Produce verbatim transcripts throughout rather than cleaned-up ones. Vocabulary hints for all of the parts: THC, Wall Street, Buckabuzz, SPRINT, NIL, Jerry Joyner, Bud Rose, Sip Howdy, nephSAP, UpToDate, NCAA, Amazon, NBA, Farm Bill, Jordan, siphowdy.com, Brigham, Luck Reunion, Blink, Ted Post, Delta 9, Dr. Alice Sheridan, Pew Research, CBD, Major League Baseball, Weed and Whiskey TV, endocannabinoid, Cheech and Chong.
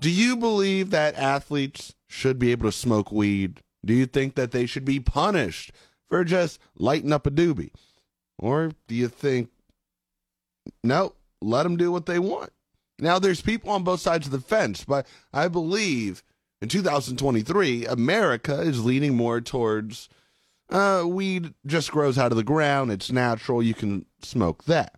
Do you believe that athletes should be able to smoke weed? Do you think that they should be punished for just lighting up a doobie? Or do you think, no, let them do what they want? Now, there's people on both sides of the fence, but I believe in two thousand twenty-three, America is leaning more towards uh, weed just grows out of the ground. It's natural. You can smoke that.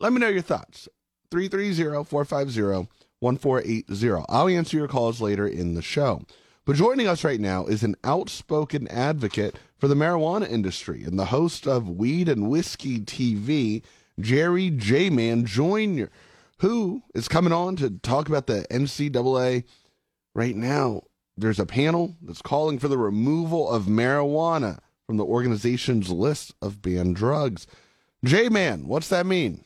Let me know your thoughts. three three zero, four five zero, one four eight zero. I'll answer your calls later in the show. But joining us right now is an outspoken advocate for the marijuana industry and the host of Weed and Whiskey T V, Jerry J-Man Joyner, who is coming on to talk about the N C double A. Right now, there's a panel that's calling for the removal of marijuana from the organization's list of banned drugs. J-Man, what's that mean?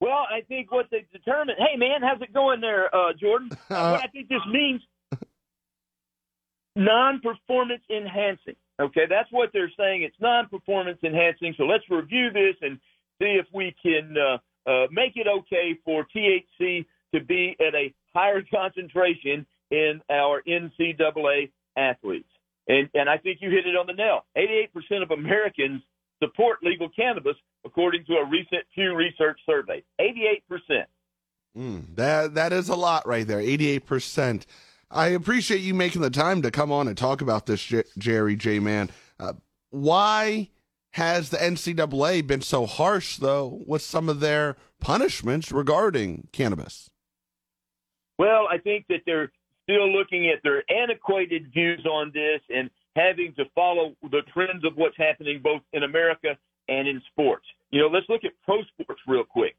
Well, I think what they determined, hey, man, how's it going there, uh, Jordan? Uh, what I think this means, non-performance enhancing. Okay, that's what they're saying. It's non-performance enhancing. So let's review this and see if we can uh, uh, make it okay for T H C to be at a higher concentration in our N C double A athletes. And, and I think you hit it on the nail. eighty-eight percent of Americans support legal cannabis, according to a recent Pew Research survey. eighty-eight percent. Mm, that, that is a lot right there, eighty-eight percent. I appreciate you making the time to come on and talk about this, J- Jerry J-Man. Uh, why has the N C double A been so harsh, though, with some of their punishments regarding cannabis? Well, I think that they're still looking at their antiquated views on this and having to follow the trends of what's happening both in America and in sports. You know, let's look at pro sports real quick.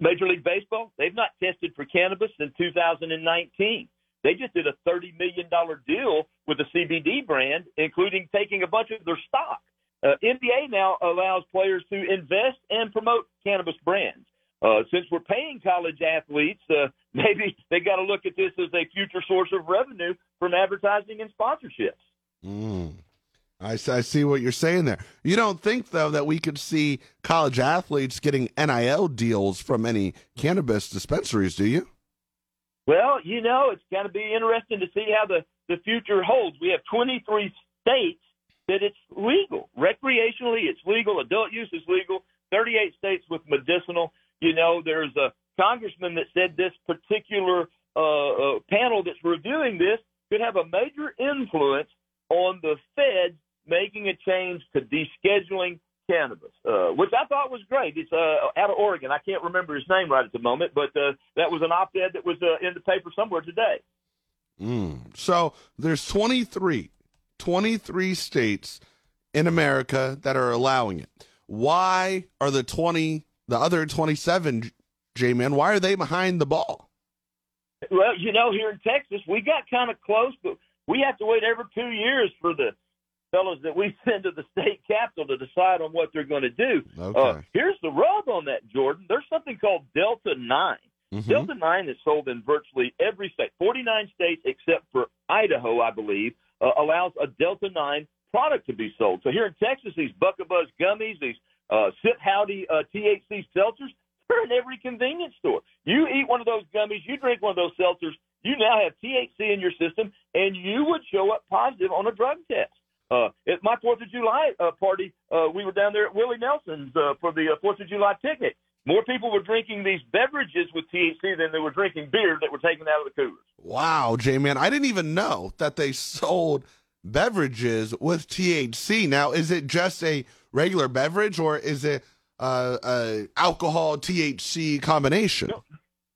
Major League Baseball, they've not tested for cannabis since two thousand nineteen. They just did a thirty million dollars deal with a C B D brand, including taking a bunch of their stock. Uh, N B A now allows players to invest and promote cannabis brands. Uh, since we're paying college athletes, uh, maybe they got to look at this as a future source of revenue from advertising and sponsorships. Mm. I, I see what you're saying there. You don't think, though, that we could see college athletes getting N I L deals from any cannabis dispensaries, do you? Well, you know, it's going to be interesting to see how the, the future holds. We have twenty-three states that it's legal. Recreationally, it's legal. Adult use is legal. thirty-eight states with medicinal. You know, there's a congressman that said this particular uh, uh, panel that's reviewing this could have a major influence on the Fed making a change to descheduling cannabis, uh, which I thought was great. It's uh, out of Oregon. I can't remember his name right at the moment, but uh, that was an op-ed that was uh, in the paper somewhere today. Mm. So there's twenty-three, twenty-three states in America that are allowing it. Why are the twenty, the other twenty-seven, J-Man, why are they behind the ball? Well, you know, here in Texas, we got kind of close, but we have to wait every two years for the fellows that we send to the state capital to decide on what they're going to do. Okay. Uh, here's the rub on that, Jordan. There's something called Delta nine. Mm-hmm. Delta nine is sold in virtually every state. forty-nine states except for Idaho, I believe, uh, allows a Delta nine product to be sold. So here in Texas, these Buckabuzz gummies, these uh, Sip Howdy uh, T H C seltzers, they're in every convenience store. You eat one of those gummies, you drink one of those seltzers, you now have T H C in your system, and you would show up positive on a drug test. Uh, at my fourth of July uh, party, uh, we were down there at Willie Nelson's uh, for the uh, fourth of July picnic. More people were drinking these beverages with T H C than they were drinking beer that were taken out of the coolers. Wow, J-Man, I didn't even know that they sold beverages with T H C. Now, is it just a regular beverage, or is it uh, a alcohol-T H C combination? No.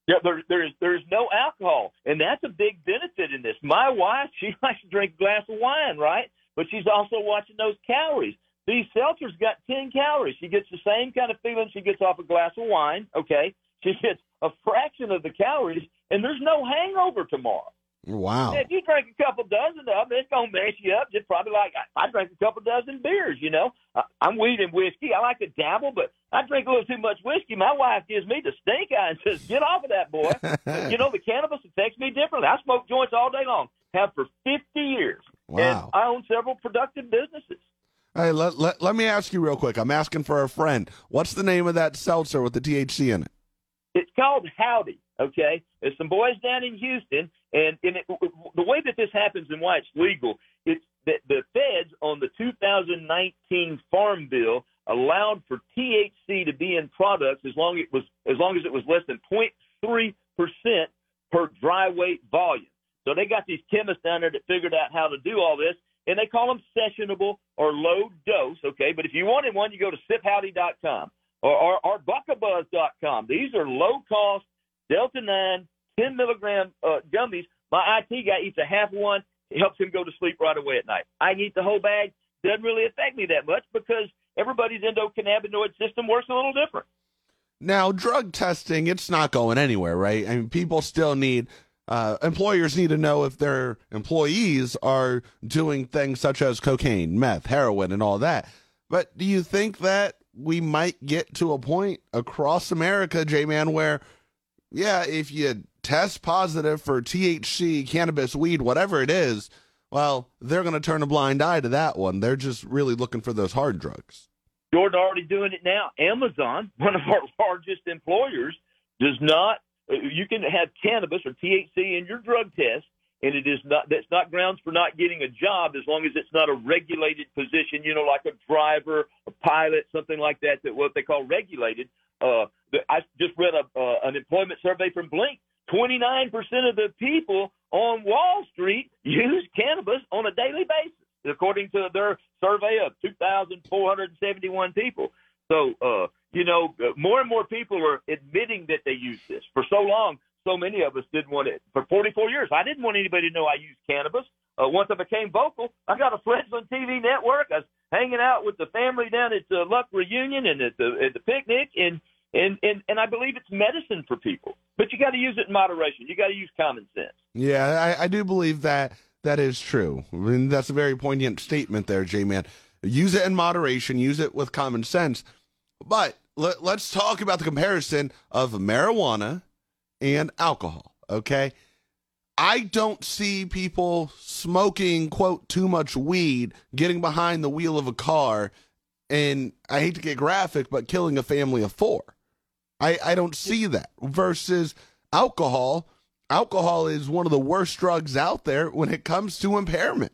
Yeah, there, there is there is no alcohol, and that's a big benefit in this. My wife, she likes to drink a glass of wine, right? But she's also watching those calories. These seltzers got ten calories. She gets the same kind of feeling she gets off a glass of wine, okay? She gets a fraction of the calories, and there's no hangover tomorrow. Wow. If you drink a couple dozen of them, it's going to mess you up. Just probably like I, I drank a couple dozen beers, you know. I, I'm weed and whiskey. I like to dabble, but I drink a little too much whiskey. My wife gives me the stink eye and says, get off of that, boy. You know, the cannabis affects me differently. I smoke joints all day long, have for fifty years. Wow. And I own several productive businesses. Hey, let, let, let me ask you real quick. I'm asking for a friend. What's the name of that seltzer with the T H C in it? It's called Howdy, okay? There's some boys down in Houston, and, and it, the way that this happens and why it's legal, it's that the feds on the two thousand nineteen Farm Bill allowed for T H C to be in products as long it was as long as it was less than zero point three percent per dry weight volume. So they got these chemists down there that figured out how to do all this, and they call them sessionable or low dose, okay? But if you wanted one, you go to sip howdy dot com. Or, or, or buckabuzz dot com. These are low-cost Delta nine, ten milligram uh, gummies. My I T guy eats a half one. It helps him go to sleep right away at night. I can eat the whole bag. Doesn't really affect me that much because everybody's endocannabinoid system works a little different. Now, drug testing, it's not going anywhere, right? I mean, people still need uh, – employers need to know if their employees are doing things such as cocaine, meth, heroin, and all that. But do you think that we might get to a point across America, J-Man, where, yeah, if you test positive for T H C, cannabis, weed, whatever it is, well, they're going to turn a blind eye to that one. They're just really looking for those hard drugs. Jordan already doing it now. Amazon, one of our largest employers, does not – you can have cannabis or T H C in your drug test, and it is not that's not grounds for not getting a job as long as it's not a regulated position, you know, like a driver, a pilot, something like that, that what they call regulated. Uh, I just read a, uh, an employment survey from Blink. twenty-nine percent of the people on Wall Street use cannabis on a daily basis, according to their survey of two thousand four hundred seventy-one people. So, uh, you know, more and more people are admitting that they use this. For so long, so many of us didn't want it. For forty-four years, I didn't want anybody to know I used cannabis. Uh, once I became vocal, I got a fledgling T V network. I was hanging out with the family down at the Luck Reunion and at the, at the picnic, and, and, and, and I believe it's medicine for people. But you got to use it in moderation. You got to use common sense. Yeah, I, I do believe that that is true. I mean, that's a very poignant statement there, J-Man. Use it in moderation. Use it with common sense. But let, let's talk about the comparison of marijuana and alcohol, okay? I don't see people smoking, quote, too much weed, getting behind the wheel of a car, and I hate to get graphic, but killing a family of four. I, I don't see that. Versus alcohol, alcohol is one of the worst drugs out there when it comes to impairment.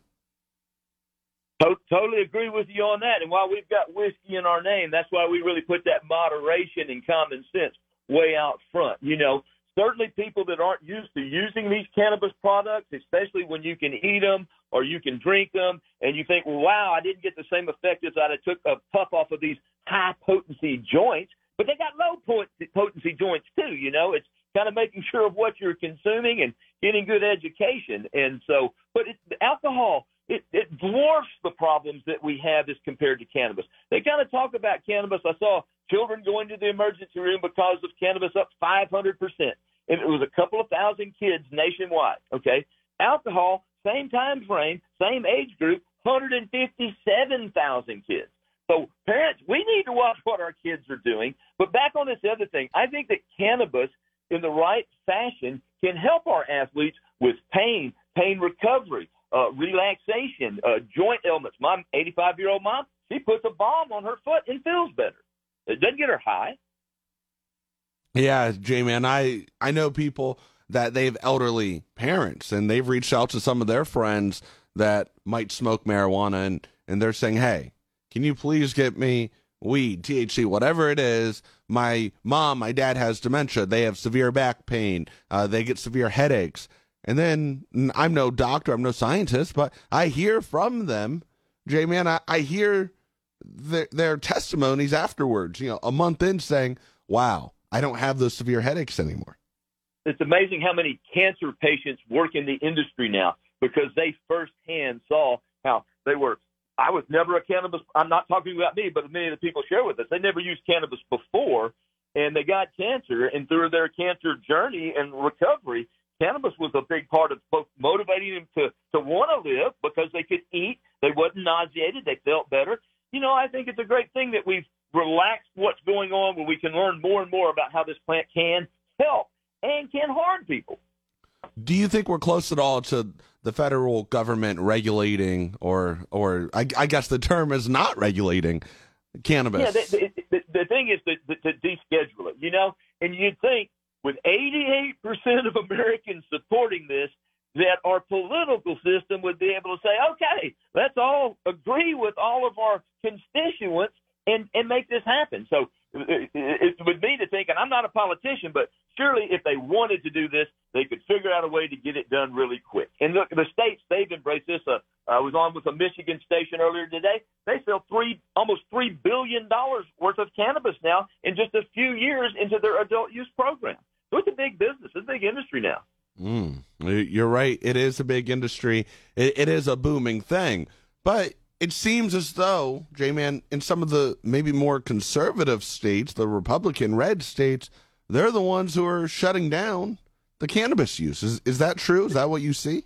Totally agree with you on that, and while we've got whiskey in our name, that's why we really put that moderation and common sense way out front, you know. Certainly people that aren't used to using these cannabis products, especially when you can eat them or you can drink them, and you think, well, wow, I didn't get the same effect as I took a puff off of these high-potency joints. But they got low-potency joints, too, you know. It's kind of making sure of what you're consuming and getting good education. And so – but it, alcohol, it, it dwarfs the problems that we have as compared to cannabis. They kind of talk about cannabis. I saw – children going to the emergency room because of cannabis up five hundred percent. And it was a couple of thousand kids nationwide, okay? Alcohol, same time frame, same age group, one hundred fifty-seven thousand kids. So parents, we need to watch what our kids are doing. But back on this other thing, I think that cannabis in the right fashion can help our athletes with pain, pain recovery, uh, relaxation, uh, joint ailments. My eighty-five-year-old mom, she puts a balm on her foot and feels better. It doesn't get her high. Yeah, J-Man, I, I know people that they have elderly parents, and they've reached out to some of their friends that might smoke marijuana, and, and they're saying, hey, can you please get me weed, T H C, whatever it is? My mom, my dad has dementia. They have severe back pain. Uh, they get severe headaches. And then I'm no doctor, I'm no scientist, but I hear from them, J-Man, I, I hear Their, their testimonies afterwards, you know, a month in saying, wow, I don't have those severe headaches anymore. It's amazing how many cancer patients work in the industry now because they firsthand saw how they were. I was never a cannabis. I'm not talking about me, but many of the people share with us. They never used cannabis before. and they got cancer, and through their cancer journey and recovery, cannabis was a big part of both motivating them to, to want to live because they could eat, they wasn't nauseated, they felt better. You know, I think it's a great thing that we've relaxed what's going on where we can learn more and more about how this plant can help and can harm people. Do you think we're close at all to the federal government regulating or, or I, I guess the term is not regulating cannabis? Yeah, the, the, the, the thing is to, to deschedule it, you know, and you'd think with eighty-eight percent of Americans supporting this, that our political system would be able to say, okay, let's all agree with all of our constituents and, and make this happen. So it would be to think, and I'm not a politician, but surely if they wanted to do this, they could figure out a way to get it done really quick. And look, the states, they've embraced this. Uh, I was on with a Michigan station earlier today. They sell three, almost three billion dollars worth of cannabis now in just a few years into their adult use program. So it's a big business. It's a big industry now. Mm, you're right. It is a big industry. It, it is a booming thing. But it seems as though, J-Man, in some of the maybe more conservative states, the Republican red states, they're the ones who are shutting down the cannabis use. Is, is that true? Is that what you see?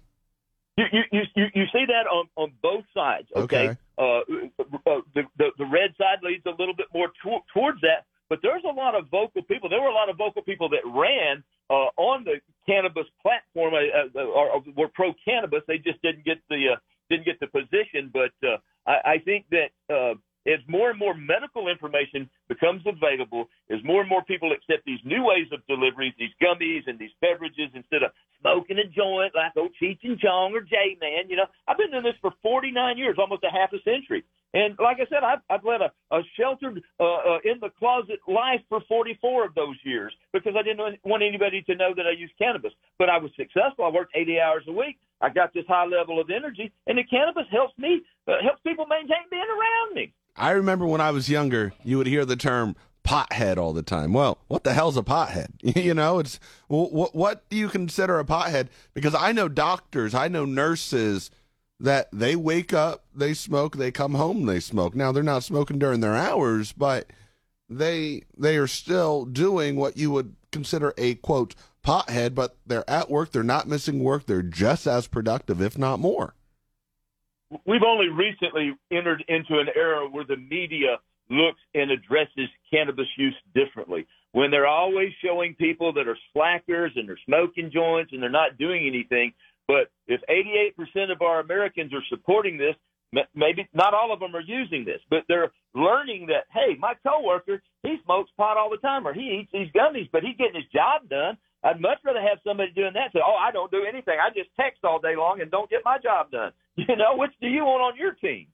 You you you, you see that on, on both sides, okay? okay. Uh, the, the, the red side leads a little bit more to, towards that, but there's a lot of vocal people. There were a lot of vocal people that ran uh, on the cannabis platform, uh, or, or were pro-cannabis. They just didn't get the uh, didn't get the position, but uh, I, I think that uh, as more and more medical information becomes available, as more and more people accept these new ways of deliveries, these gummies and these beverages, instead of smoking a joint like old Cheech and Chong or J-Man, you know, I've been doing this for forty-nine years, almost a half a century. And like I said, I've, I've led a, a sheltered, uh, uh, in-the-closet life for forty-four of those years because I didn't want anybody to know that I used cannabis. But I was successful. I worked eighty hours a week. I got this high level of energy, and the cannabis helps me, uh, helps people maintain being around me. I remember when I was younger, you would hear the term pothead all the time. Well, what the hell's a pothead? You know, it's what, what do you consider a pothead? Because I know doctors, I know nurses that they wake up, they smoke, they come home, they smoke. Now, they're not smoking during their hours, but they they are still doing what you would consider a, quote, pothead, but they're at work, they're not missing work, they're just as productive, if not more. We've only recently entered into an era where the media looks and addresses cannabis use differently. When they're always showing people that are slackers and they're smoking joints and they're not doing anything, but if eighty-eight percent of our Americans are supporting this, maybe not all of them are using this, but they're learning that, hey, my coworker, he smokes pot all the time or he eats these gummies, but he's getting his job done. I'd much rather have somebody doing that say, oh, I don't do anything. I just text all day long and don't get my job done. You know, which do you want on your team?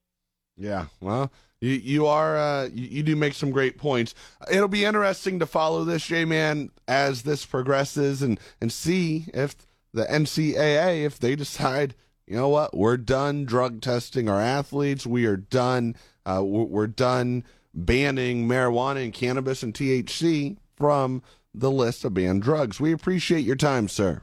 Yeah, well, you, you are uh, you, you do make some great points. It'll be interesting to follow this, J-Man, as this progresses and, and see if the N C double A, if they decide, you know what, we're done drug testing our athletes. We are done. Uh, we're, we're done banning marijuana and cannabis and T H C from the list of banned drugs. We appreciate your time, sir.